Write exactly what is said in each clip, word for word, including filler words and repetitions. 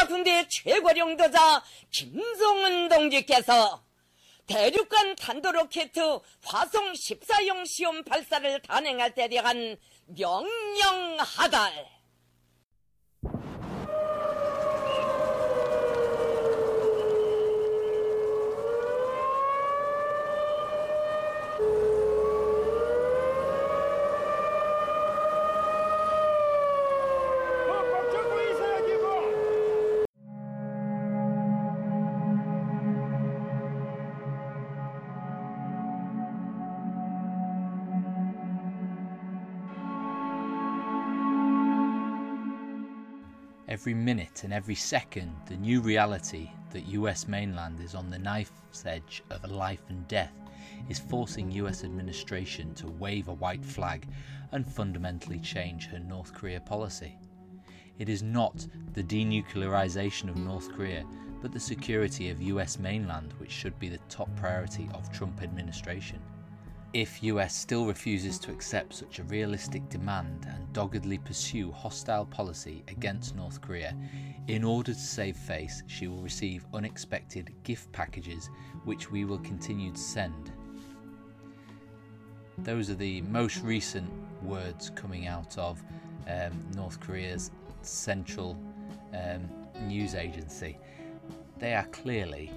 한국화군대 최고령도자 김정은 동지께서 대륙간 탄도로켓 화성 십사 형 시험 발사를 단행할 때 대한 명령 하달. Every minute and every second, the new reality that U S mainland is on the knife's edge of a life and death is forcing U S administration to wave a white flag and fundamentally change her North Korea policy. It is not the denuclearization of North Korea, but the security of U S mainland which should be the top priority of Trump administration. If U S still refuses to accept such a realistic demand and doggedly pursue hostile policy against North Korea, in order to save face, she will receive unexpected gift packages which we will continue to send. Those are the most recent words coming out of um, North Korea's central um, news agency. They are clearly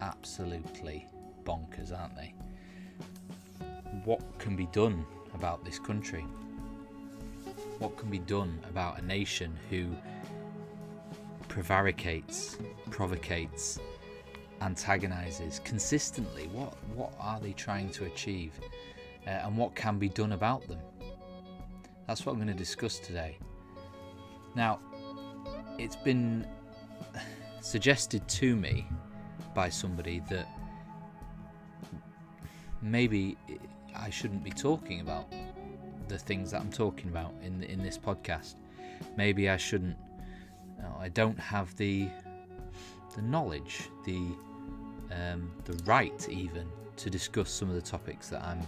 absolutely bonkers, aren't they? What can be done about this country? What can be done about a nation who prevaricates, provocates, antagonises consistently? What what are they trying to achieve? Uh, and what can be done about them? That's what I'm going to discuss today. Now, it's been suggested to me by somebody that maybe it, I shouldn't be talking about the things that I'm talking about in the, in this podcast. Maybe I shouldn't. No, I don't have the the knowledge, the um, the right even to discuss some of the topics that I'm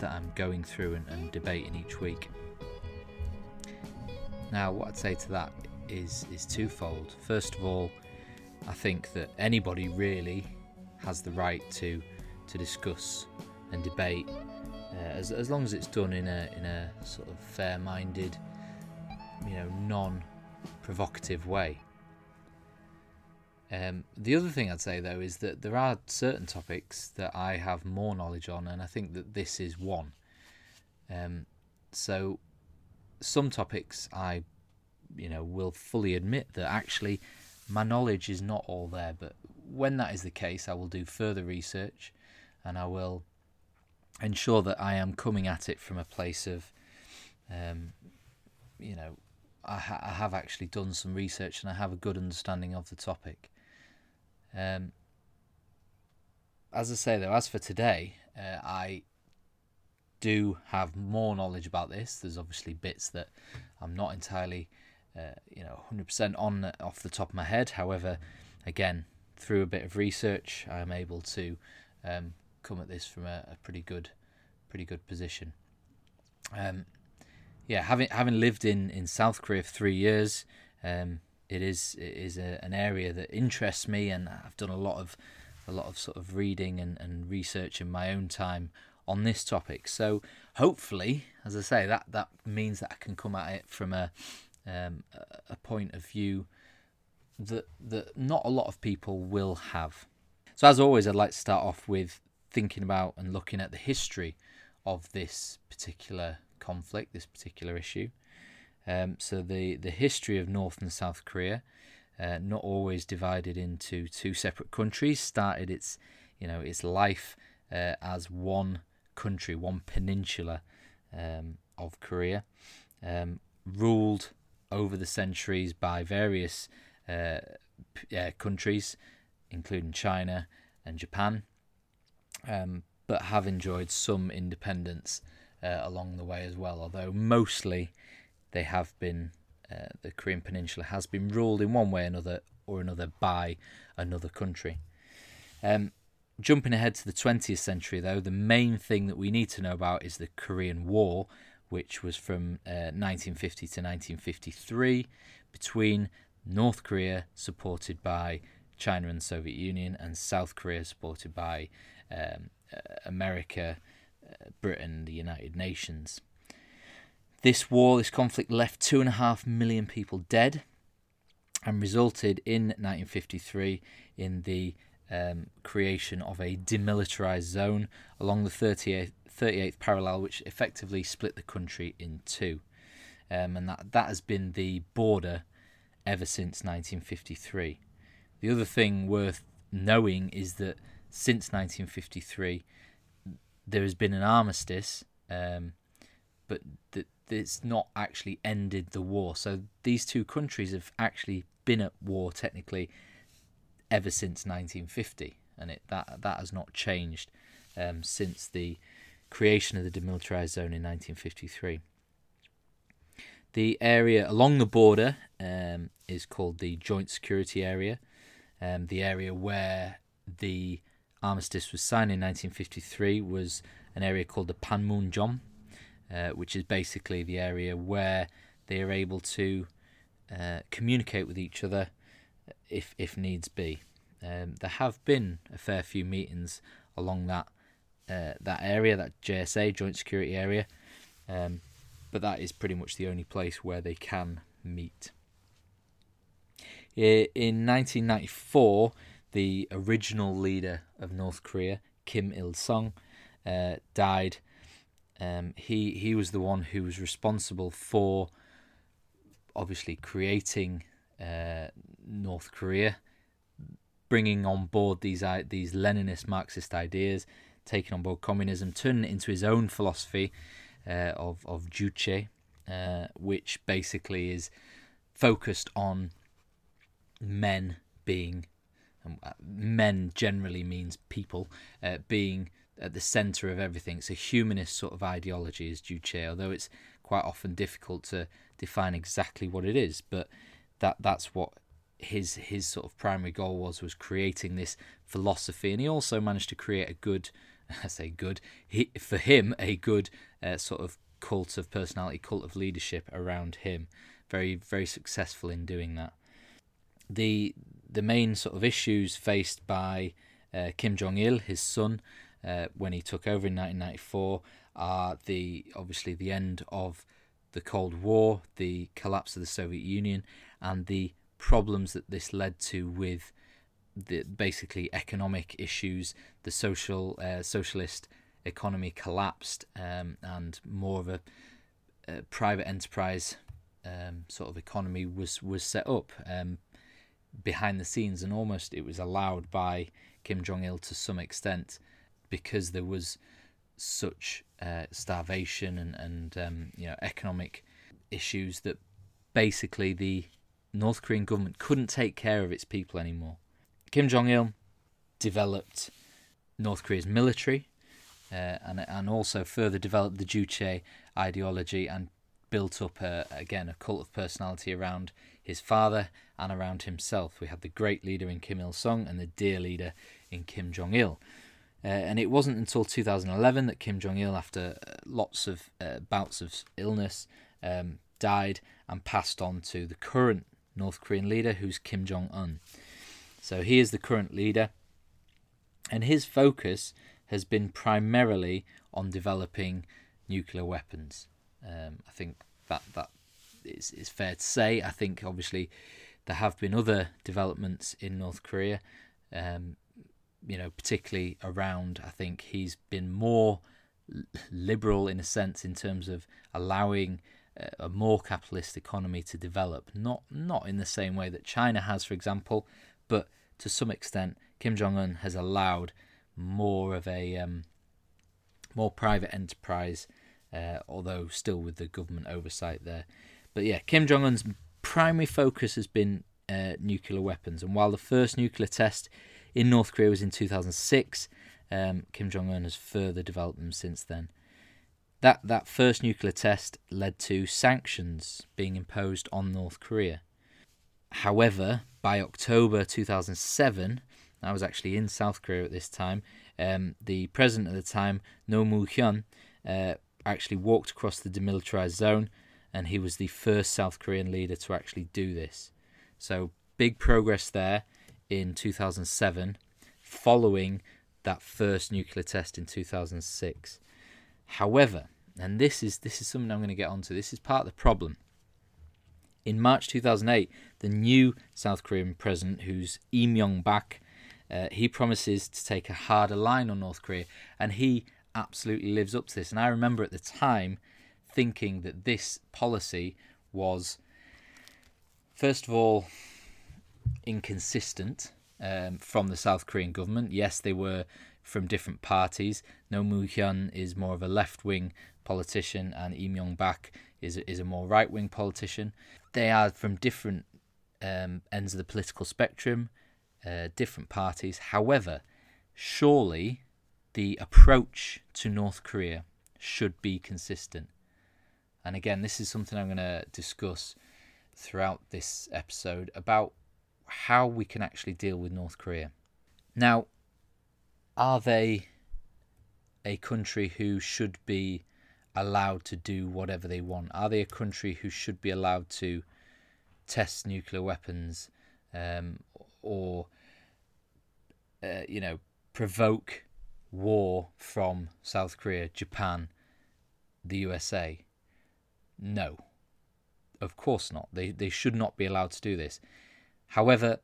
that I'm going through and, and debating each week. Now, what I'd say to that is is twofold. First of all, I think that anybody really has the right to to discuss and debate, uh, as as long as it's done in a in a sort of fair-minded, you know, non-provocative way. Um, the other thing I'd say though is that there are certain topics that I have more knowledge on, and I think that this is one. Um, so some topics I, you know, will fully admit that actually my knowledge is not all there. But when that is the case, I will do further research, and I will ensure that I am coming at it from a place of, um, you know, I, ha- I have actually done some research and I have a good understanding of the topic. Um, as I say, though, as for today, uh, I do have more knowledge about this. There's obviously bits that I'm not entirely, uh, you know, one hundred percent on off the top of my head. However, again, through a bit of research, I'm able to um, come at this from a, a pretty good, pretty good position. Um, yeah, having having lived in, in South Korea for three years, um, it is it is a, an area that interests me, and I've done a lot of a lot of sort of reading and, and research in my own time on this topic. So hopefully, as I say, that that means that I can come at it from a um, a point of view that that not a lot of people will have. So as always, I'd like to start off with thinking about and looking at the history of this particular conflict, this particular issue. Um, so the, the history of North and South Korea, uh, not always divided into two separate countries, started its you know its life uh, as one country, one peninsula um, of Korea, um, ruled over the centuries by various Uh, uh, countries, including China and Japan, um, but have enjoyed some independence uh, along the way as well, although mostly they have been, uh, the Korean Peninsula has been ruled in one way or another, or another by another country. Um, jumping ahead to the twentieth century though, the main thing that we need to know about is the Korean War, which was from uh, nineteen fifty to nineteen fifty-three, between North Korea supported by China and the Soviet Union, and South Korea supported by um, uh, America, uh, Britain, the United Nations. This war, this conflict, left two and a half million people dead and resulted in nineteen fifty-three in the um, creation of a demilitarized zone along the thirty-eighth, thirty-eighth parallel, which effectively split the country in two. Um, and that, that has been the border ever since nineteen fifty-three. The other thing worth knowing is that since nineteen fifty-three, there has been an armistice, um, but th- it's not actually ended the war. So these two countries have actually been at war technically ever since nineteen fifty, and it, that that has not changed um, since the creation of the demilitarized zone in nineteen fifty-three. The area along the border um, is called the Joint Security Area, um, the area where the armistice was signed in nineteen fifty-three was an area called the Panmunjom, uh, which is basically the area where they are able to uh, communicate with each other if if needs be. Um, there have been a fair few meetings along that uh, that area, that J S A, Joint Security Area, um, but that is pretty much the only place where they can meet. In nineteen ninety-four, the original leader of North Korea, Kim Il-sung, uh, died. Um, he, he was the one who was responsible for, obviously, creating uh, North Korea, bringing on board these, these Leninist Marxist ideas, taking on board communism, turning it into his own philosophy, Uh, of of Juche, uh, which basically is focused on men being, um, men generally means people, uh, being at the centre of everything. It's a humanist sort of ideology, is Juche, although it's quite often difficult to define exactly what it is. But that that's what his his sort of primary goal was, was creating this philosophy, and he also managed to create a good. I say good, he, for him, a good uh, sort of cult of personality, cult of leadership around him. Very, very successful in doing that. The the main sort of issues faced by uh, Kim Jong-il, his son, uh, when he took over in nineteen ninety-four, are the obviously the end of the Cold War, the collapse of the Soviet Union, and the problems that this led to with the basically economic issues. The social uh, socialist economy collapsed, um, and more of a, a private enterprise um, sort of economy was was set up um, behind the scenes, and almost it was allowed by Kim Jong-il to some extent because there was such uh, starvation and and um, you know economic issues that basically the North Korean government couldn't take care of its people anymore. Kim Jong-il developed North Korea's military uh, and and also further developed the Juche ideology and built up, a, again, a cult of personality around his father and around himself. We had the great leader in Kim Il-sung and the dear leader in Kim Jong-il. Uh, and it wasn't until two thousand eleven that Kim Jong-il, after lots of uh, bouts of illness, um, died and passed on to the current North Korean leader, who's Kim Jong-un. So he is the current leader, and his focus has been primarily on developing nuclear weapons. Um, I think that that is, is fair to say. I think obviously there have been other developments in North Korea, um, you know, particularly around. I think he's been more liberal in a sense in terms of allowing a more capitalist economy to develop. Not not in the same way that China has, for example. But to some extent, Kim Jong-un has allowed more of a um, more private enterprise, uh, although still with the government oversight there. But yeah, Kim Jong-un's primary focus has been uh, nuclear weapons. And while the first nuclear test in North Korea was in two thousand six, um, Kim Jong-un has further developed them since then. That, that first nuclear test led to sanctions being imposed on North Korea. However, by October two thousand seven, I was actually in South Korea at this time, um, the president at the time, Noh Moo Hyun, uh, actually walked across the demilitarized zone, and he was the first South Korean leader to actually do this. So big progress there in two thousand seven, following that first nuclear test in two thousand six. However, and this is this is something I'm going to get onto, this is part of the problem. In March two thousand eight, the new South Korean president, who's Lee Myung-bak, uh, he promises to take a harder line on North Korea, and he absolutely lives up to this. And I remember at the time thinking that this policy was, first of all, inconsistent um, from the South Korean government. Yes, they were from different parties. Noh Moo Hyun is more of a left-wing politician, and Lee Myung-bak is, is a more right-wing politician. They are from different um, ends of the political spectrum, uh, different parties. However, surely the approach to North Korea should be consistent. And again, this is something I'm going to discuss throughout this episode about how we can actually deal with North Korea. Now, are they a country who should be allowed to do whatever they want? Are they a country who should be allowed to test nuclear weapons um, or, uh, you know, provoke war from South Korea, Japan, the U S A? No, of course not. They they should not be allowed to do this. However,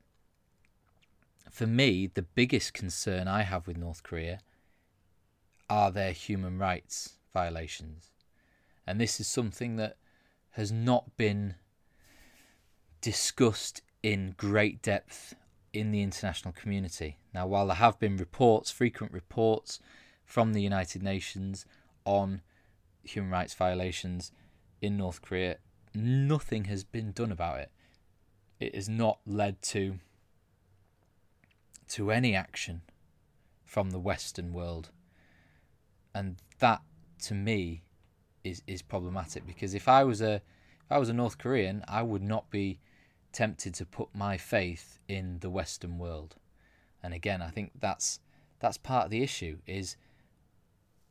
for me, the biggest concern I have with North Korea are their human rights violations. And this is something that has not been discussed in great depth in the international community. Now, while there have been reports, frequent reports from the United Nations on human rights violations in North Korea, nothing has been done about it. It has not led to to any action from the Western world. And that, to me, is is problematic, because if I was a if I was a North Korean, I would not be tempted to put my faith in the Western world. And again, I think that's that's part of the issue, is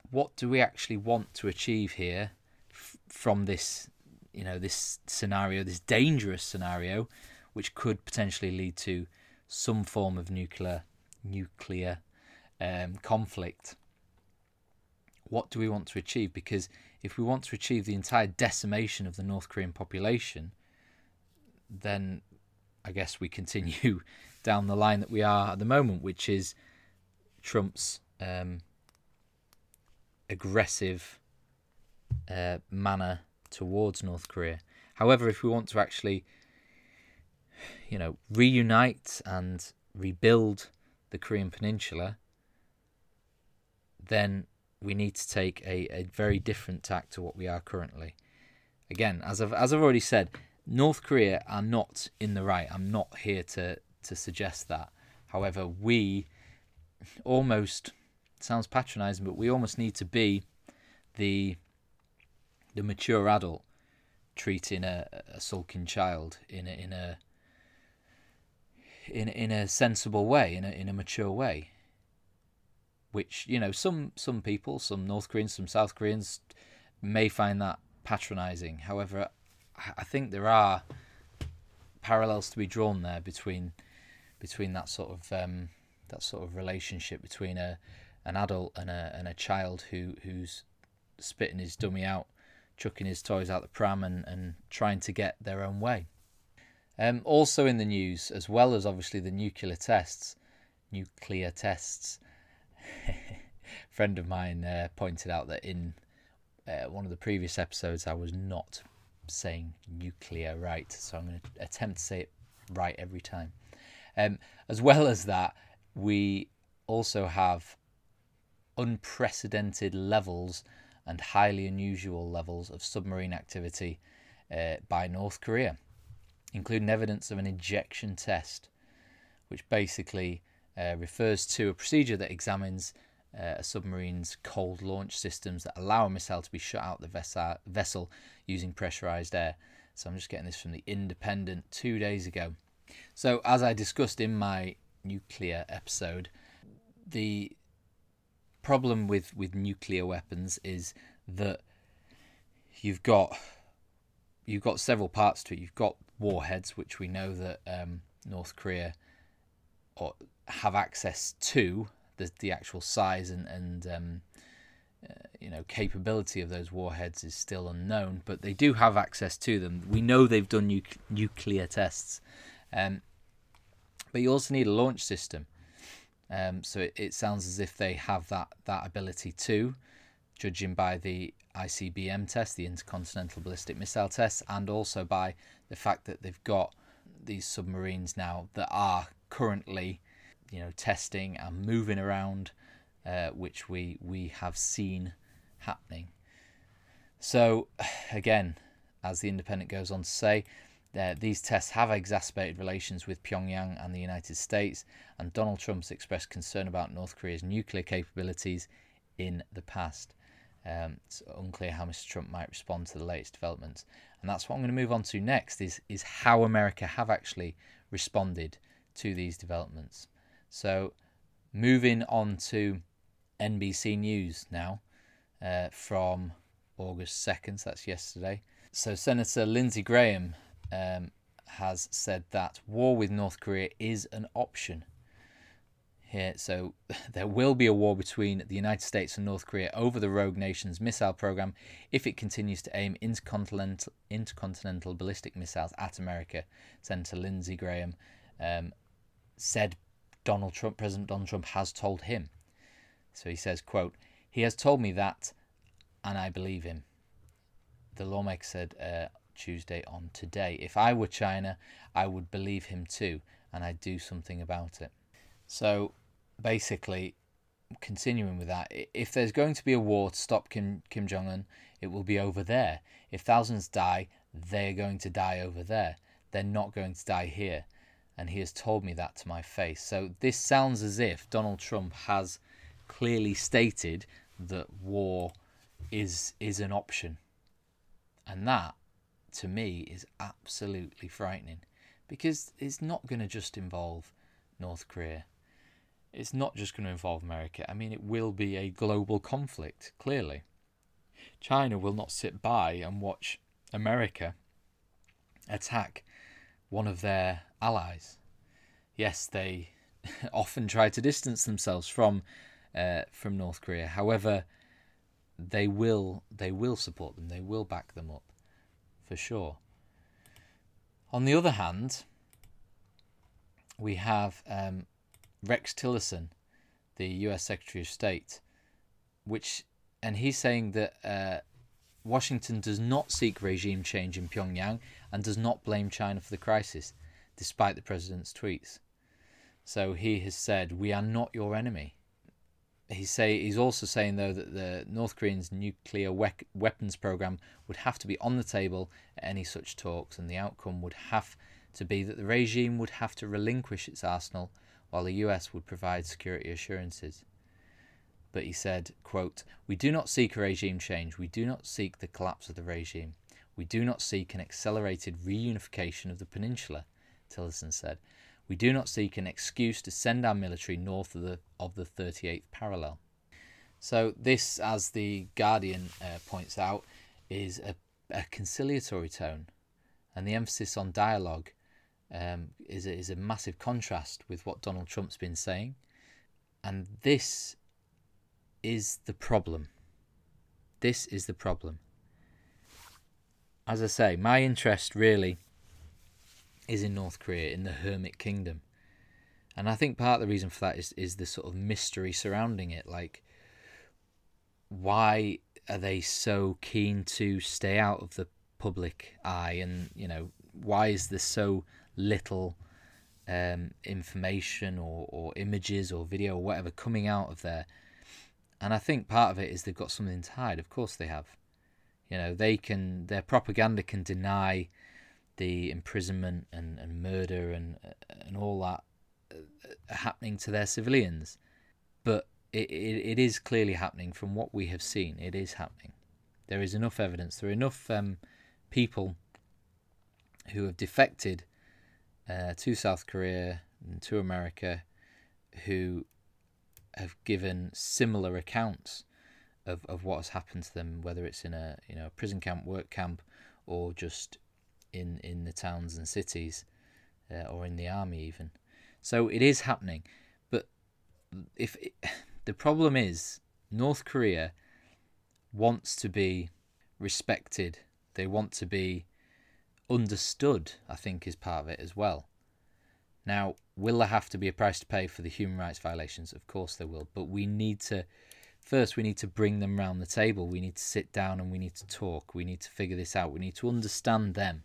what do we actually want to achieve here f- from this, you know, this scenario, this dangerous scenario, which could potentially lead to some form of nuclear nuclear um, conflict. What do we want to achieve? Because if we want to achieve the entire decimation of the North Korean population, then I guess we continue down the line that we are at the moment, which is Trump's um, aggressive uh, manner towards North Korea. However, if we want to actually, you know, reunite and rebuild the Korean Peninsula, then we need to take a, a very different tack to what we are currently. Again, as I've as I've already said, North Korea are not in the right. I'm not here to, to suggest that. However, we almost, it sounds patronising, but we almost need to be the the mature adult treating a, a sulking child in a, in a in in a sensible way, in a in a mature way. Which, you know, some, some people, some North Koreans, some South Koreans may find that patronising. However, I think there are parallels to be drawn there between between that sort of um, that sort of relationship between a an adult and a and a child who who's spitting his dummy out, chucking his toys out the pram, and, and trying to get their own way. Um, also in the news, as well as obviously the nuclear tests, nuclear tests. A friend of mine uh, pointed out that in uh, one of the previous episodes I was not saying nuclear right, so I'm going to attempt to say it right every time. Um, as well as that, we also have unprecedented levels and highly unusual levels of submarine activity uh, by North Korea, including evidence of an ejection test, which basically Uh, refers to a procedure that examines uh, a submarine's cold launch systems that allow a missile to be shot out the vessel, vessel using pressurized air. So I'm just getting this from The Independent two days ago. So as I discussed in my nuclear episode, the problem with, with nuclear weapons is that you've got, you've got several parts to it. You've got warheads, which we know that um, North Korea or have access to, the the actual size and and um, uh, you know capability of those warheads is still unknown, but they do have access to them. We know they've done nu- nuclear tests, um, but you also need a launch system. Um, so it, it sounds as if they have that that ability too, judging by the I C B M test, the Intercontinental Ballistic Missile test, and also by the fact that they've got these submarines now that are currently, you know, testing and moving around, uh, which we we have seen happening. So, again, as the Independent goes on to say, uh, these tests have exacerbated relations with Pyongyang and the United States, and Donald Trump's expressed concern about North Korea's nuclear capabilities in the past. Um, it's unclear how Mister Trump might respond to the latest developments. And that's what I'm going to move on to next, is is how America have actually responded to these developments. So moving on to N B C News now, uh, from August second, so that's yesterday. So Senator Lindsey Graham um, has said that war with North Korea is an option. Here, so there will be a war between the United States and North Korea over the rogue nation's missile program if it continues to aim intercontinental, intercontinental ballistic missiles at America, Senator Lindsey Graham um, said Donald Trump, President Donald Trump has told him. So he says, quote, "He has told me that, and I believe him," the lawmaker said uh, Tuesday on Today. "If I were China, I would believe him too, and I'd do something about it." So basically, continuing with that, if there's going to be a war to stop Kim, Kim Jong-un, it will be over there. If thousands die, they're going to die over there. They're not going to die here. And he has told me that to my face. So this sounds as if Donald Trump has clearly stated that war is is an option. And that, to me, is absolutely frightening, because it's not going to just involve North Korea. It's not just going to involve America. I mean, it will be a global conflict, clearly. China will not sit by and watch America attack one of their allies. Yes, they often try to distance themselves from uh, from North Korea. However, they will they will support them. They will back them up, for sure. On the other hand, we have um, Rex Tillerson, the U S Secretary of State, which and he's saying that uh, Washington does not seek regime change in Pyongyang and does not blame China for the crisis, despite the president's tweets. So he has said, "We are not your enemy." He say he's also saying, though, that the North Koreans' nuclear we- weapons program would have to be on the table at any such talks, and the outcome would have to be that the regime would have to relinquish its arsenal, while the U S would provide security assurances. But he said, quote, "We do not seek a regime change. We do not seek the collapse of the regime. We do not seek an accelerated reunification of the peninsula," Tillerson said. "We do not seek an excuse to send our military north of the of the thirty-eighth parallel." So this, as the Guardian uh, points out, is a, a conciliatory tone, and the emphasis on dialogue um, is a, is a massive contrast with what Donald Trump's been saying, and this is the problem. This is the problem. As I say, my interest really is in North Korea, in the Hermit Kingdom. And I think part of the reason for that is, is the sort of mystery surrounding it. Like, why are they so keen to stay out of the public eye? And, you know, why is there so little um, information or, or images or video or whatever coming out of there? And I think part of it is they've got something to hide. Of course they have. You know, they can, their propaganda can deny the imprisonment and, and murder and and all that happening to their civilians, but it, it it is clearly happening. From what we have seen, it is happening. There is enough evidence. There are enough um, people who have defected uh, to South Korea and to America who have given similar accounts of, of what has happened to them, whether it's in a you know prison camp, work camp, or just in, in the towns and cities, uh, or in the army even. So it is happening. But if it, the problem is North Korea wants to be respected. They want to be understood, I think, is part of it as well. Now, will there have to be a price to pay for the human rights violations? Of course there will. But we need to, first, we need to bring them round the table. We need to sit down and we need to talk. We need to figure this out. We need to understand them.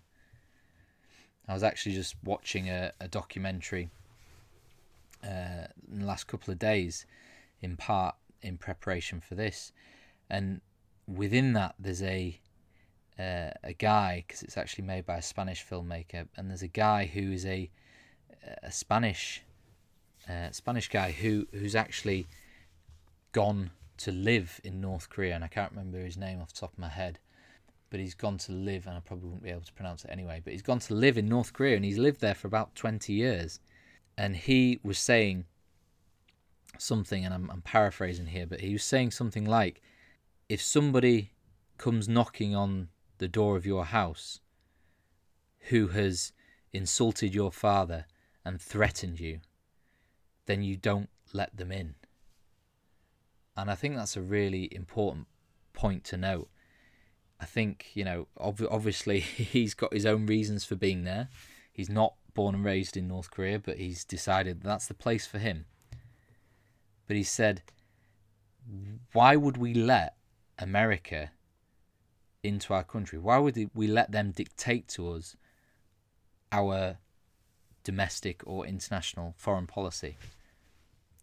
I was actually just watching a, a documentary uh, in the last couple of days, in part in preparation for this. And within that, there's a uh, a guy, because it's actually made by a Spanish filmmaker, and there's a guy who is a a Spanish uh, Spanish guy who who's actually gone to live in North Korea, and I can't remember his name off the top of my head, but he's gone to live, and I probably wouldn't be able to pronounce it anyway, but he's gone to live in North Korea, and he's lived there for about twenty years, and he was saying something, and I'm, I'm paraphrasing here, but he was saying something like, if somebody comes knocking on the door of your house who has insulted your father and threatened you, then you don't let them in. And I think that's a really important point to note. I think, you know, ob- obviously he's got his own reasons for being there. He's not born and raised in North Korea, but he's decided that's the place for him. But he said, why would we let America into our country? Why would we let them dictate to us our domestic or international foreign policy?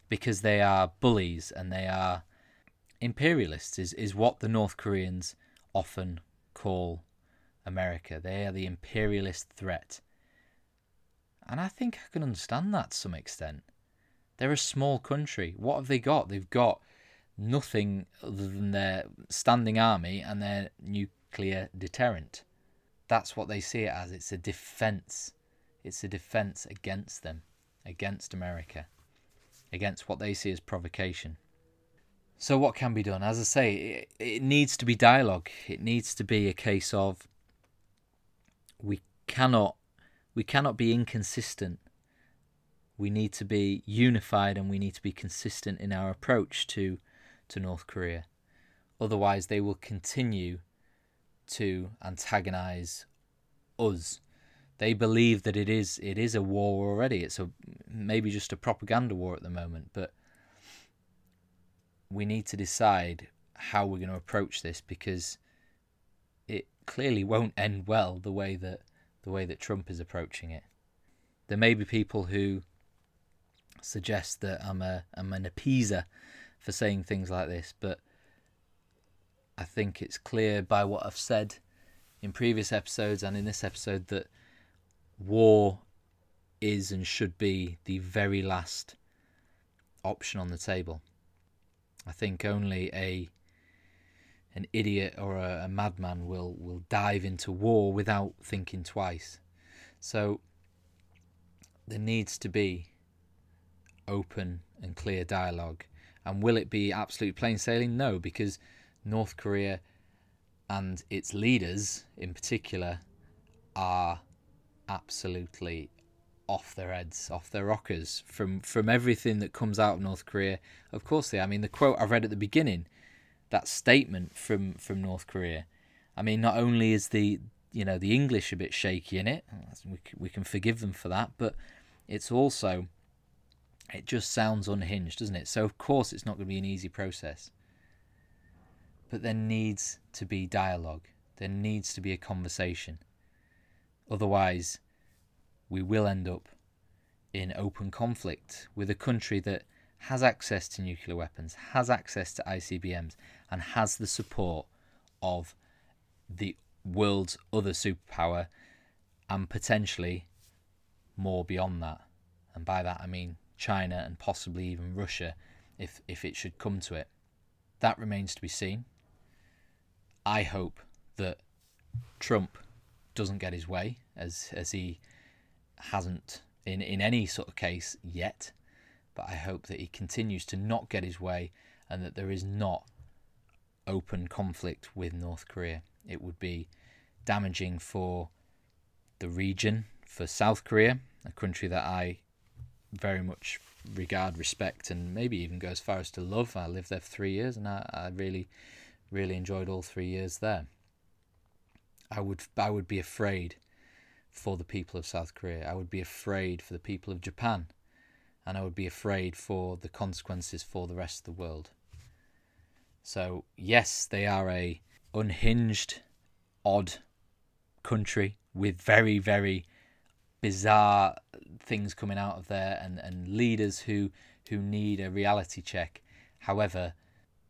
Because they are bullies and they are imperialists, is, is what the North Koreans often call America. They are the imperialist threat. And I think I can understand that to some extent. They're a small country. What have they got? They've got nothing other than their standing army and their nuclear deterrent. That's what they see it as. It's a defence. It's a defence against them, against America, against what they see as provocation. So what can be done? As I say, it, it needs to be dialogue. It needs to be a case of we cannot, we cannot be inconsistent. We need to be unified and we need to be consistent in our approach to to North Korea. Otherwise, they will continue to antagonise us. They believe that it is it is a war already. It's a maybe just a propaganda war at the moment, but we need to decide how we're going to approach this, because it clearly won't end well the way that the way that Trump is approaching it. There may be people who suggest that I'm a I'm an appeaser for saying things like this, but I think it's clear by what I've said in previous episodes and in this episode that war is and should be the very last option on the table. I think only a an idiot or a, a madman will, will dive into war without thinking twice. So there needs to be open and clear dialogue. And will it be absolute plain sailing? No, because North Korea and its leaders in particular are absolutely off their heads, off their rockers from from everything that comes out of North Korea. Of course they are. I mean, the quote I read at the beginning, that statement from from North Korea. I mean, not only is the you know the English a bit shaky in it, we we can forgive them for that, but it's also it just sounds unhinged, doesn't it? So of course it's not going to be an easy process. But there needs to be dialogue. There needs to be a conversation. Otherwise, we will end up in open conflict with a country that has access to nuclear weapons, has access to I C B Ms, and has the support of the world's other superpower, and potentially more beyond that. And by that I mean China and possibly even Russia, if, if it should come to it. That remains to be seen. I hope that Trump doesn't get his way, as as he hasn't in, in any sort of case yet. But I hope that he continues to not get his way and that there is not open conflict with North Korea. It would be damaging for the region, for South Korea, a country that I very much regard, respect, and maybe even go as far as to love. I lived there for three years and I, I really, really enjoyed all three years there. I would, I would be afraid for the people of South Korea. I would be afraid for the people of Japan. And I would be afraid for the consequences for the rest of the world. So, yes, they are a unhinged, odd country with very, very bizarre things coming out of there and, and leaders who, who need a reality check. However,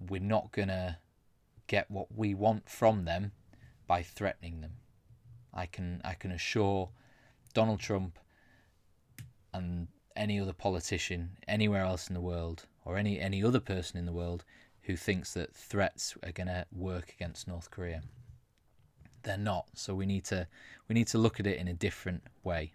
we're not going to get what we want from them by threatening them. I can I can assure Donald Trump and any other politician anywhere else in the world, or any, any other person in the world who thinks that threats are going to work against North Korea. They're not. So we need to we need to look at it in a different way.